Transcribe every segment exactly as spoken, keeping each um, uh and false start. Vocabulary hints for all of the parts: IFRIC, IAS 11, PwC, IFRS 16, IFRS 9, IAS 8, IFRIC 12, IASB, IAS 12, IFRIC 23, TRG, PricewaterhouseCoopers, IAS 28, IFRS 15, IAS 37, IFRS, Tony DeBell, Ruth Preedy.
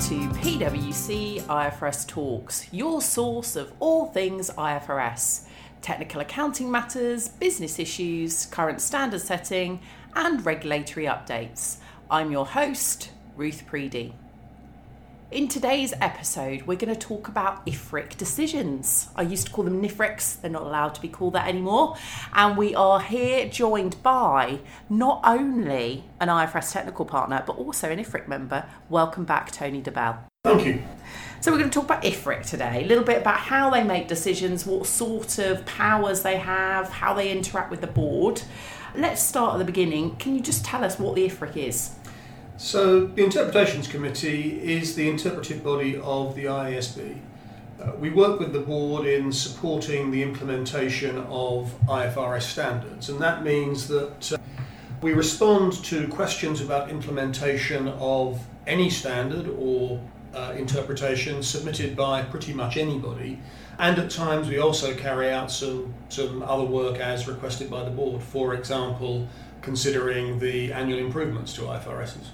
to PwC I F R S Talks, your source of all things I F R S, technical accounting matters, business issues, current standard setting, and regulatory updates. I'm your host, Ruth Preedy. In today's episode, we're going to talk about I F R I C decisions. I used to call them N I F R I Cs. They're not allowed to be called that anymore. And we are here joined by not only an I F R S technical partner, but also an I F R I C member. Welcome back, Tony DeBell. Thank you. So we're going to talk about I F R I C today, a little bit about how they make decisions, what sort of powers they have, how they interact with the board. Let's start at the beginning. Can you just tell us what the I F R I C is? So the Interpretations Committee is the interpretive body of the I A S B. Uh, we work with the board in supporting the implementation of I F R S standards, and that means that uh, we respond to questions about implementation of any standard or uh, interpretation submitted by pretty much anybody, and at times we also carry out some, some other work as requested by the board, for example considering the annual improvements to I F R Ss.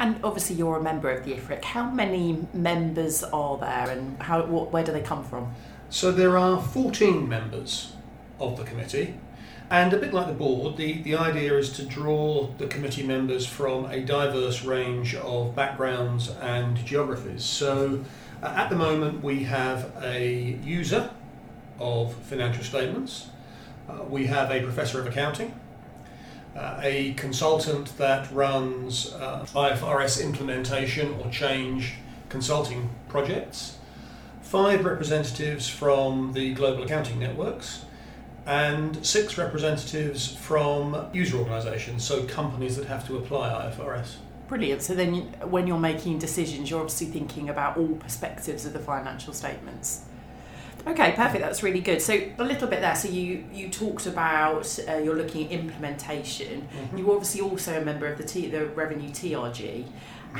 And obviously you're a member of the I F R I C. How many members are there and how, what, where do they come from? So there are fourteen members of the committee, and a bit like the board, the, the idea is to draw the committee members from a diverse range of backgrounds and geographies. So uh, at the moment we have a user of financial statements, uh, we have a professor of accounting, Uh, a consultant that runs uh, I F R S implementation or change consulting projects, five representatives from the global accounting networks, and six representatives from user organisations, so companies that have to apply I F R S. Brilliant. So then you, when you're making decisions, you're obviously thinking about all perspectives of the financial statements. Okay, perfect. That's really good. So a little bit there. So you, you talked about uh, you're looking at implementation. Mm-hmm. You're obviously also a member of the T, the Revenue T R G.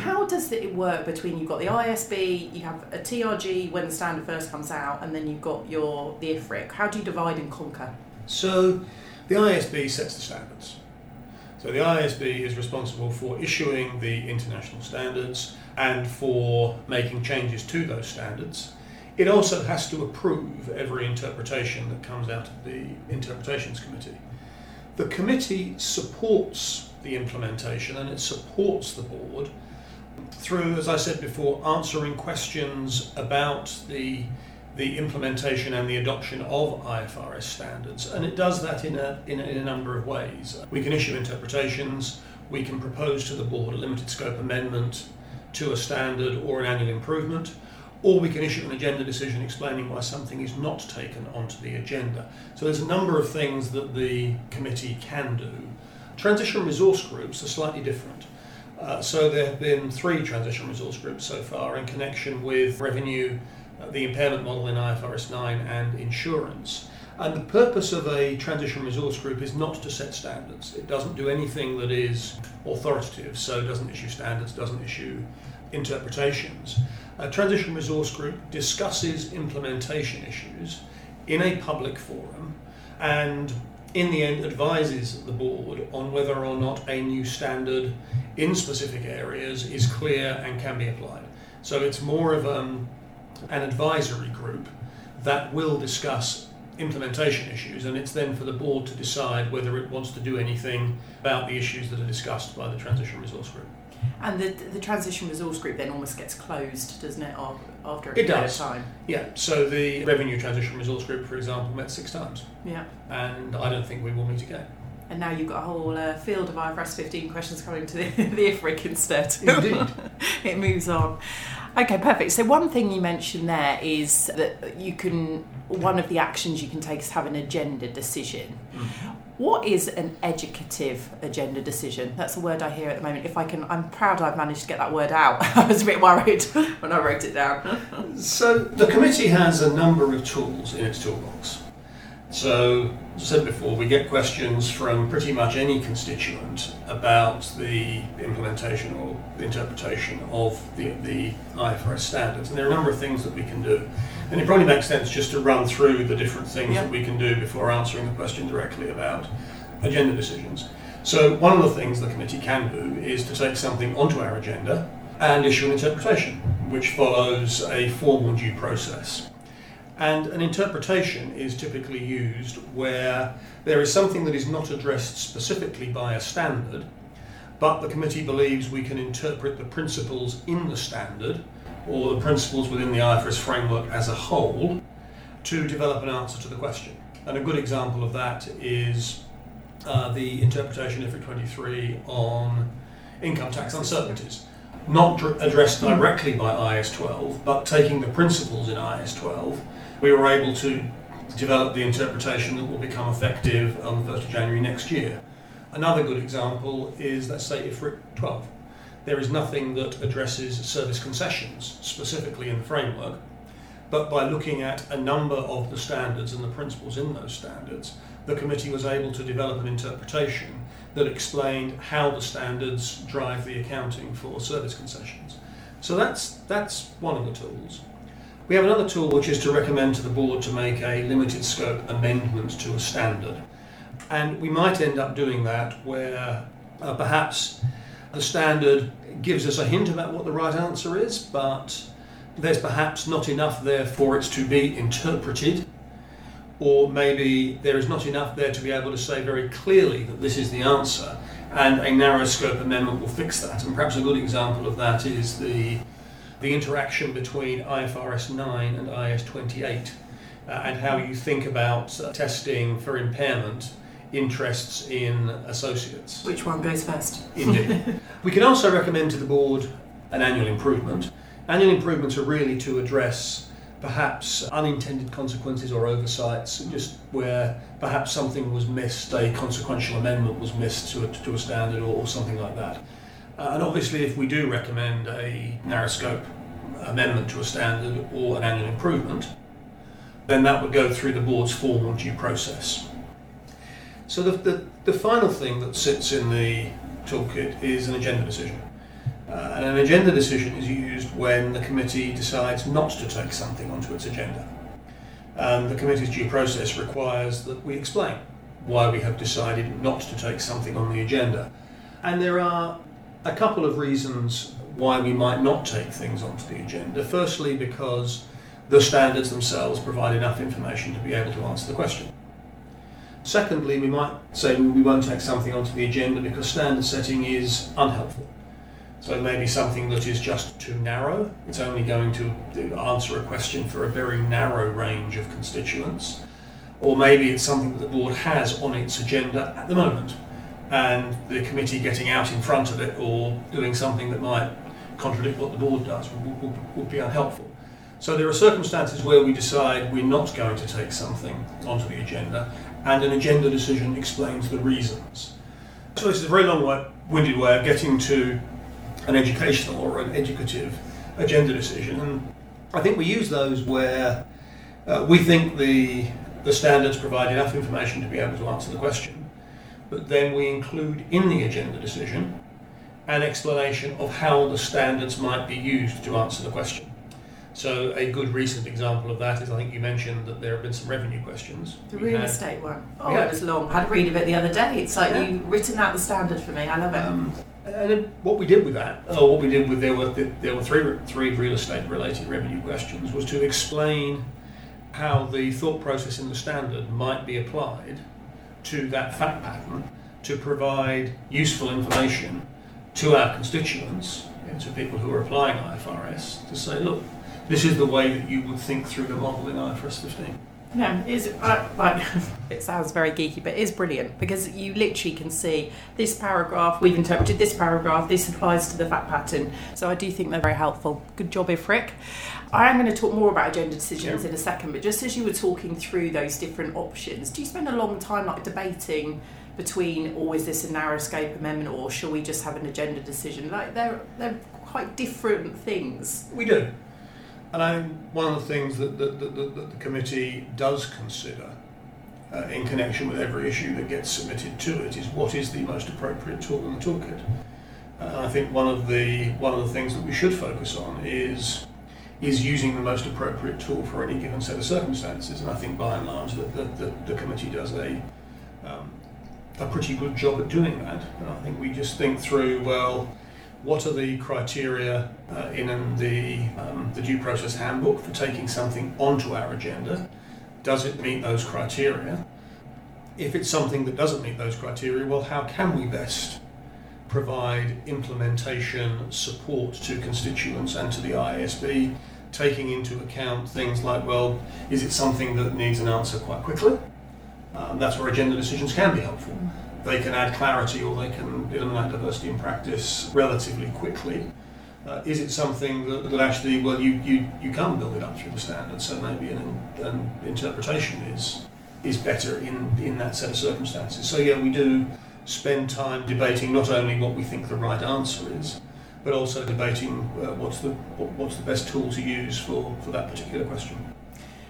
How does it work between, you've got the I A S B, you have a T R G when the standard first comes out, and then you've got your the I F R I C. How do you divide and conquer? So the I A S B sets the standards. So the I A S B is responsible for issuing the international standards and for making changes to those standards. It also has to approve every interpretation that comes out of the Interpretations Committee. The committee supports the implementation and it supports the board through, as I said before, answering questions about the, the implementation and the adoption of I F R S standards. And it does that in a, in a, in a number of ways. We can issue interpretations, we can propose to the board a limited scope amendment to a standard or an annual improvement, or we can issue an agenda decision explaining why something is not taken onto the agenda. So there's a number of things that the committee can do. Transition resource groups are slightly different. Uh, so there have been three transition resource groups so far in connection with revenue, uh, the impairment model in I F R S nine, and insurance. And the purpose of a transition resource group is not to set standards. It doesn't do anything that is authoritative, so it doesn't issue standards, doesn't issue interpretations. A transition resource group discusses implementation issues in a public forum and in the end advises the board on whether or not a new standard in specific areas is clear and can be applied. So it's more of um, an advisory group that will discuss implementation issues, and it's then for the board to decide whether it wants to do anything about the issues that are discussed by the transition resource group. And the the transition resource group then almost gets closed, doesn't it, after a period of time? Yeah, so the revenue transition resource group, for example, met six times. Yeah. And I don't think we will meet again. And now you've got a whole uh, field of I F R S fifteen questions coming to the, the I F R I C instead. Indeed. It moves on. Okay, perfect. So one thing you mentioned there is that you can, one of the actions you can take is have an agenda decision. Mm. What is an educative agenda decision? That's a word I hear at the moment. If I can, I'm proud I've managed to get that word out. I was a bit worried when I wrote it down. So the committee has a number of tools in its toolbox. So, as I said before, we get questions from pretty much any constituent about the implementation or interpretation of the, the I F R S standards, and there are a number of things that we can do. And it probably makes sense just to run through the different things yeah. that we can do before answering the question directly about agenda decisions. So one of the things the committee can do is to take something onto our agenda and issue an interpretation, which follows a formal due process. And an interpretation is typically used where there is something that is not addressed specifically by a standard, but the committee believes we can interpret the principles in the standard or the principles within the I F R S framework as a whole to develop an answer to the question. And a good example of that is uh, the interpretation of I F R I C twenty-three on income tax uncertainties. Not dr- addressed directly by I A S twelve, but taking the principles in I A S twelve, we were able to develop the interpretation that will become effective on the first of January next year. Another good example is, let's say, I F R I C twelve. There is nothing that addresses service concessions specifically in the framework, but by looking at a number of the standards and the principles in those standards, the committee was able to develop an interpretation that explained how the standards drive the accounting for service concessions. So that's that's one of the tools. We have another tool, which is to recommend to the board to make a limited scope amendment to a standard. And we might end up doing that where uh, perhaps the standard gives us a hint about what the right answer is, but there's perhaps not enough there for it to be interpreted, or maybe there is not enough there to be able to say very clearly that this is the answer, and a narrow scope amendment will fix that. And perhaps a good example of that is the the interaction between I F R S nine and I A S twenty-eight, uh, and how you think about uh, testing for impairment interests in associates. Which one goes first? Indeed. We can also recommend to the board an annual improvement. Annual improvements are really to address perhaps unintended consequences or oversights, just where perhaps something was missed, a consequential amendment was missed to a, to a standard or, or something like that. Uh, and obviously if we do recommend a narrow scope amendment to a standard or an annual improvement, then that would go through the board's formal due process. So the, the, the final thing that sits in the toolkit is an agenda decision. Uh, and an agenda decision is used when the committee decides not to take something onto its agenda. Um, the committee's due process requires that we explain why we have decided not to take something on the agenda. And there are a couple of reasons why we might not take things onto the agenda. Firstly, because the standards themselves provide enough information to be able to answer the question. Secondly, we might say we won't take something onto the agenda because standard setting is unhelpful. So maybe something that is just too narrow, it's only going to answer a question for a very narrow range of constituents. Or maybe it's something that the board has on its agenda at the moment, and the committee getting out in front of it or doing something that might contradict what the board does would be unhelpful. So there are circumstances where we decide we're not going to take something onto the agenda, and an agenda decision explains the reasons. So this is a very long-winded way of getting to an educational or an educative agenda decision, and I think we use those where uh, we think the the standards provide enough information to be able to answer the question, but then we include in the agenda decision an explanation of how the standards might be used to answer the question. So a good recent example of that is, I think you mentioned that there have been some revenue questions. The real estate one. Oh, yeah. It was long. I had a read of it the other day. It's like, yeah, You've written out the standard for me. I love it. Um, And what we did with that, or what we did with there were there were three three real estate related revenue questions, was to explain how the thought process in the standard might be applied to that fact pattern to provide useful information to our constituents and to people who are applying I F R S to say, look, this is the way that you would think through the model in I F R S fifteen. No, it, is, uh, like, it sounds very geeky, but it is brilliant because you literally can see this paragraph, we've interpreted this paragraph, this applies to the fact pattern. So I do think they're very helpful. Good job, I F R I C. I am going to talk more about agenda decisions yeah. in a second, but just as you were talking through those different options, do you spend a long time like debating between, or oh, is this a narrow scope amendment, or shall we just have an agenda decision? Like they're, they're quite different things. We do. And I, one of the things that the, the, the, that the committee does consider uh, in connection with every issue that gets submitted to it is what is the most appropriate tool in the toolkit. Uh, I think one of the one of the things that we should focus on is is using the most appropriate tool for any given set of circumstances. And I think by and large that the, the, the committee does a um, a pretty good job at doing that. And I think we just think through well. what are the criteria uh, in the, um, the due process handbook for taking something onto our agenda? Does it meet those criteria? If it's something that doesn't meet those criteria, well, how can we best provide implementation support to constituents and to the I A S B, taking into account things like, well, is it something that needs an answer quite quickly? Um, that's where agenda decisions can be helpful. They can add clarity or they can eliminate diversity in practice relatively quickly. Uh, is it something that, that actually, well, you, you, you can't build it up through the standards, so maybe an, an interpretation is is better in, in that set of circumstances. So yeah, we do spend time debating not only what we think the right answer is, but also debating uh, what's the what's the best tool to use for, for that particular question.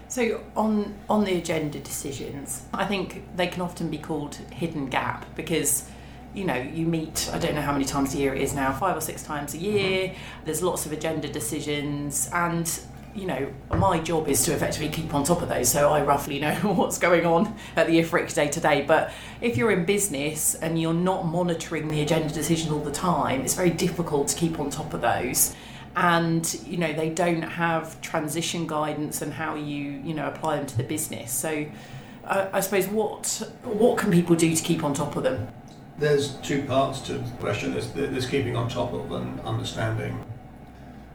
So on on the agenda decisions, I think they can often be called hidden gap because, you know, you meet, I don't know how many times a year it is now, five or six times a year, mm-hmm. There's lots of agenda decisions and, you know, my job is to effectively keep on top of those, so I roughly know what's going on at the I F R I C day to day. But if you're in business and you're not monitoring the agenda decision all the time, it's very difficult to keep on top of those. And, you know, they don't have transition guidance and how you, you know, apply them to the business. So uh, I suppose what what can people do to keep on top of them? There's two parts to the question. There's, there's keeping on top of and understanding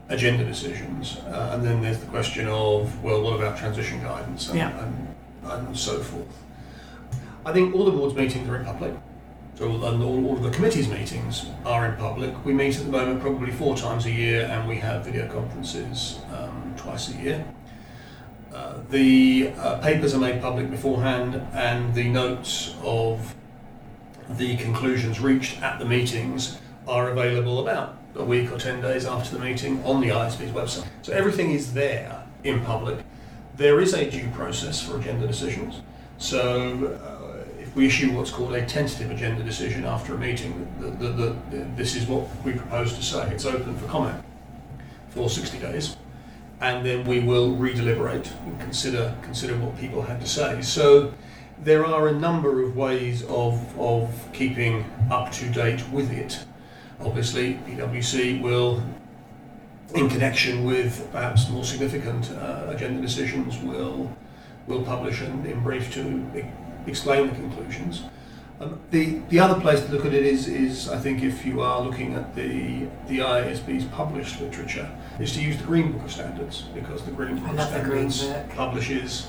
agenda decisions. Uh, and then there's the question of, well, what about transition guidance and, yeah. and, and so forth. I think all the board's meetings are in public. So all, all of the committee's meetings are in public. We meet at the moment probably four times a year and we have video conferences um, twice a year. Uh, the uh, papers are made public beforehand and the notes of the conclusions reached at the meetings are available about a week or ten days after the meeting on the I S B's website. So everything is there in public. There is a due process for agenda decisions. So uh, we issue what's called a tentative agenda decision after a meeting. The, the, the, the, this is what we propose to say. It's open for comment for sixty days, and then we will redeliberate and consider consider what people had to say. So there are a number of ways of of keeping up to date with it. Obviously, PwC will, in connection with perhaps more significant uh, agenda decisions, will will publish and in brief to explain the conclusions. Um, the the other place to look at it is, is I think if you are looking at the the I A S B's published literature, is to use the Green Book of Standards, because the Green Book of Standards publishes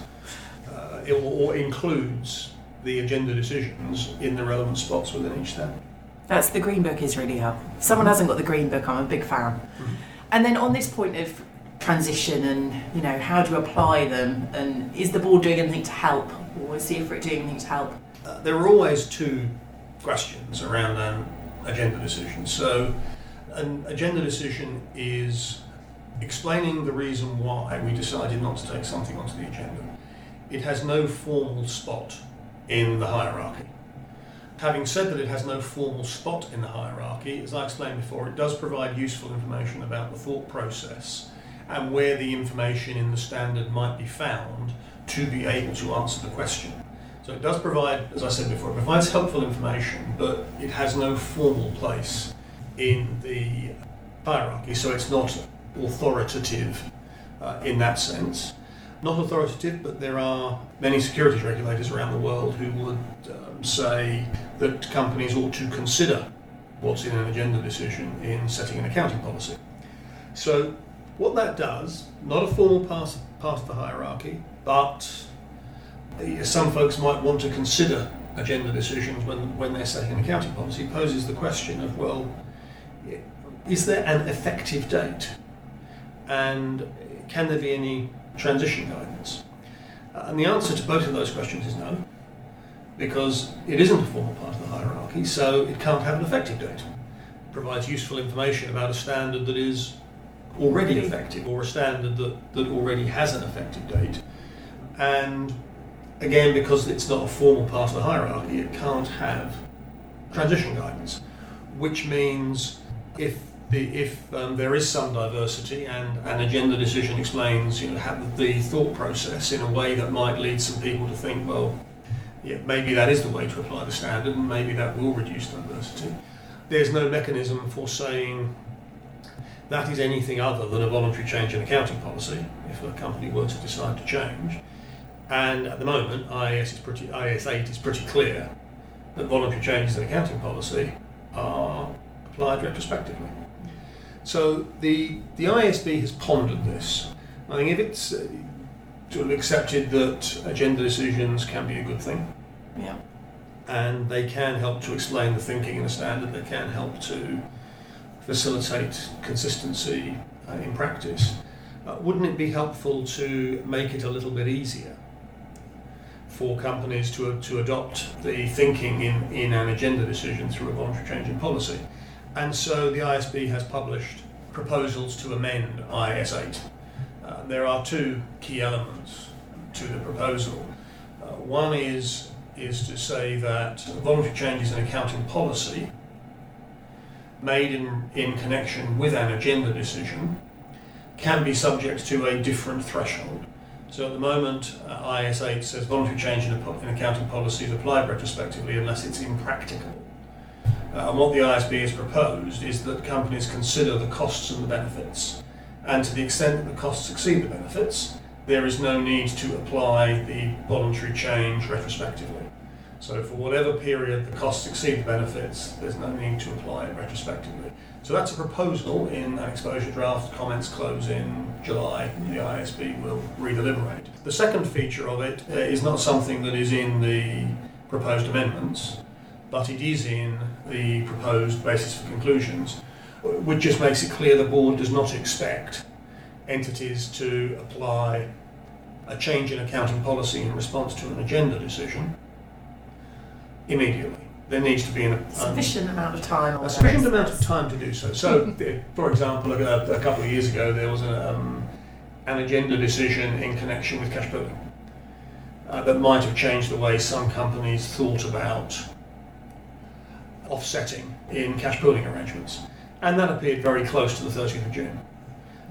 uh, it, or includes the agenda decisions in the relevant spots within each standard. That's the Green Book is really helpful. If someone hasn't got the Green Book, I'm a big fan. Mm-hmm. And then on this point of transition and, you know, how do you apply them, and is the board doing anything to help? Or is the I F R I C doing anything to help? Uh, there are always two questions around an agenda decision. So an agenda decision is explaining the reason why we decided not to take something onto the agenda. It has no formal spot in the hierarchy. Having said that it has no formal spot in the hierarchy, as I explained before, it does provide useful information about the thought process and where the information in the standard might be found to be able to answer the question. So it does provide, as I said before, it provides helpful information, but it has no formal place in the hierarchy, so it's not authoritative uh, in that sense. Not authoritative, but there are many securities regulators around the world who would um, say that companies ought to consider what's in an agenda decision in setting an accounting policy. So what that does, not a formal pass past the hierarchy, but some folks might want to consider agenda decisions when, when they're setting an accounting policy, poses the question of, well, is there an effective date? And can there be any transition guidance? And the answer to both of those questions is no, because it isn't a formal part of the hierarchy, so it can't have an effective date. It provides useful information about a standard that is already effective, or a standard that, that already has an effective date. And again, because it's not a formal part of the hierarchy, it can't have transition guidance, which means if the if um, there is some diversity and an agenda decision explains, you know, how the thought process in a way that might lead some people to think, well, yeah, maybe that is the way to apply the standard and maybe that will reduce diversity. there's no mechanism for saying that is anything other than a voluntary change in accounting policy if a company were to decide to change. And at the moment, I A S, is pretty, I A S eight is pretty clear that voluntary changes in accounting policy are applied retrospectively. So the the I A S B has pondered this. I think if it's uh, sort of accepted that agenda decisions can be a good thing, yeah, and they can help to explain the thinking in a standard, they can help to facilitate consistency uh, in practice, uh, wouldn't it be helpful to make it a little bit easier for companies to to adopt the thinking in, in an agenda decision through a voluntary change in policy? And so the I A S B has published proposals to amend I A S eight. Uh, there are two key elements to the proposal. Uh, one is, is to say that voluntary changes in accounting policy made in, in connection with an agenda decision can be subject to a different threshold. So at the moment, uh, I A S eight says voluntary change in, in accounting policy is applied retrospectively unless it's impracticable. Uh, and what the I A S B has proposed is that companies consider the costs and the benefits, and to the extent that the costs exceed the benefits, there is no need to apply the voluntary change retrospectively. So for whatever period the costs exceed the benefits, there's no need to apply it retrospectively. So that's a proposal in an exposure draft. Comments close in July. The I A S B will redeliberate. The second feature of it uh, is not something that is in the proposed amendments, but it is in the proposed basis for conclusions, which just makes it clear the board does not expect entities to apply a change in accounting policy in response to an agenda decision immediately. There needs to be an, sufficient um, amount of time. A sufficient amount of time to do so. So, for example, a, a couple of years ago there was a, um, an agenda decision in connection with cash pooling uh, that might have changed the way some companies thought about offsetting in cash pooling arrangements, and that appeared very close to the thirtieth of June.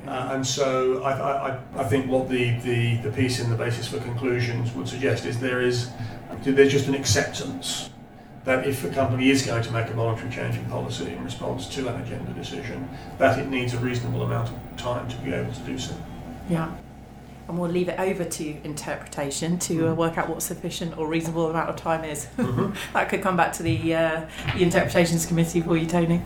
Uh, and so I, I, I think what the, the, the piece in the basis for conclusions would suggest is there is there's just an acceptance that if a company is going to make a voluntary change in policy in response to an agenda decision, that it needs a reasonable amount of time to be able to do so. Yeah. And we'll leave it over to interpretation to mm. uh, work out what sufficient or reasonable amount of time is. Mm-hmm. That could come back to the, uh, the Interpretations Committee for you, Tony.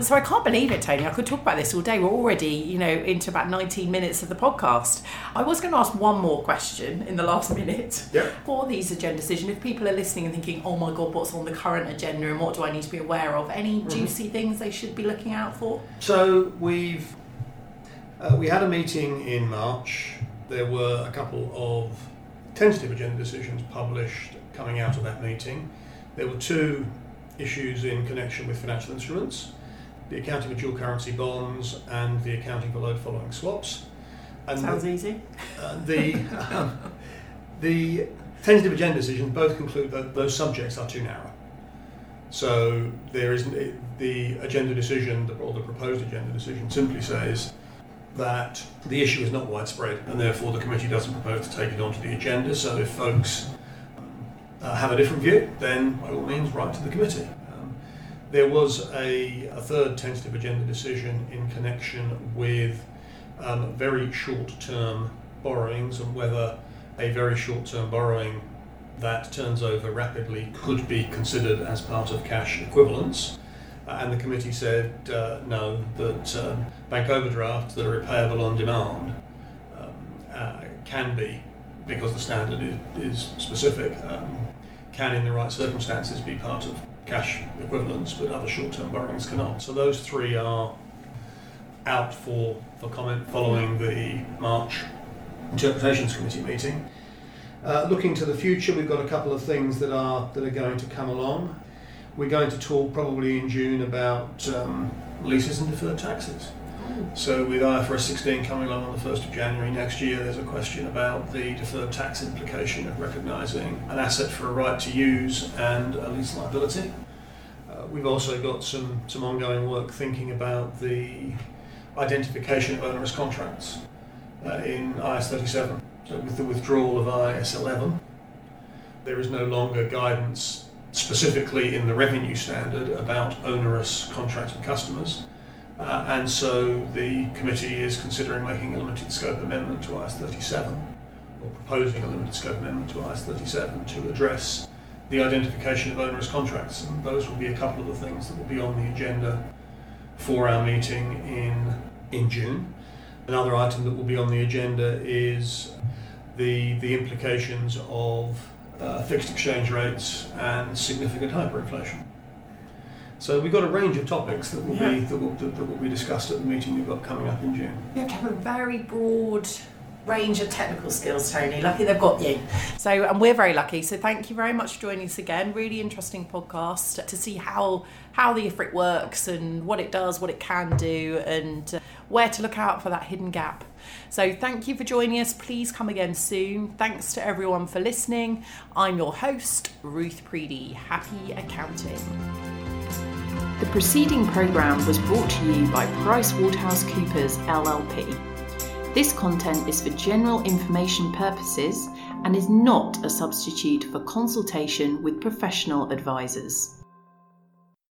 So I can't believe it, Tony. I could talk about this all day. We're already, you know, into about nineteen minutes of the podcast. I was going to ask one more question in the last minute yep. for these agenda decisions. If people are listening and thinking, oh my God, what's on the current agenda and what do I need to be aware of? Any mm-hmm. juicy things they should be looking out for? So we've uh, we had a meeting in March. There were a couple of tentative agenda decisions published coming out of that meeting. There were two issues in connection with financial instruments, the accounting for dual currency bonds and the accounting for load following swaps. And Sounds the, easy. Uh, the, uh, the tentative agenda decisions both conclude that those subjects are too narrow. So there isn't the agenda decision, or the proposed agenda decision simply says that the issue is not widespread and therefore the committee doesn't propose to take it onto the agenda. So if folks uh, have a different view, then by all means write to the committee. Um, there was a, a third tentative agenda decision in connection with um, very short-term borrowings and whether a very short-term borrowing that turns over rapidly could be considered as part of cash equivalents. Uh, and the committee said uh, no, that um, bank overdrafts that are repayable on demand um, uh, can be, because the standard is, is specific, um, can in the right circumstances be part of cash equivalents, but other short-term borrowings cannot. So those three are out for, for comment following the March Interpretations Committee meeting. Uh, looking to the future, we've got a couple of things that are that are going to come along. We're going to talk probably in June about um, leases and deferred taxes. So with I F R S sixteen coming along on the first of January next year, there's a question about the deferred tax implication of recognising an asset for a right to use and a lease liability. Uh, we've also got some, some ongoing work thinking about the identification of onerous contracts uh, in I A S thirty-seven. So with the withdrawal of I A S eleven, there is no longer guidance specifically in the revenue standard about onerous contracts with customers. Uh, and so the committee is considering making a limited scope amendment to I A S thirty-seven, or proposing a limited scope amendment to I A S thirty-seven to address the identification of onerous contracts. And those will be a couple of the things that will be on the agenda for our meeting in, in June. Another item that will be on the agenda is the, the implications of uh, fixed exchange rates and significant hyperinflation. So we've got a range of topics that will, yeah. be, that, will, that will be discussed at the meeting we've got coming up in June. You have to have a very broad range of technical skills, Tony. Lucky they've got you. So, and we're very lucky. So thank you very much for joining us again. Really interesting podcast to see how how the I F R I C works and what it does, what it can do, and where to look out for that hidden gap. So thank you for joining us. Please come again soon. Thanks to everyone for listening. I'm your host, Ruth Preedy. Happy accounting. The preceding programme was brought to you by PricewaterhouseCoopers L L P. This content is for general information purposes and is not a substitute for consultation with professional advisors.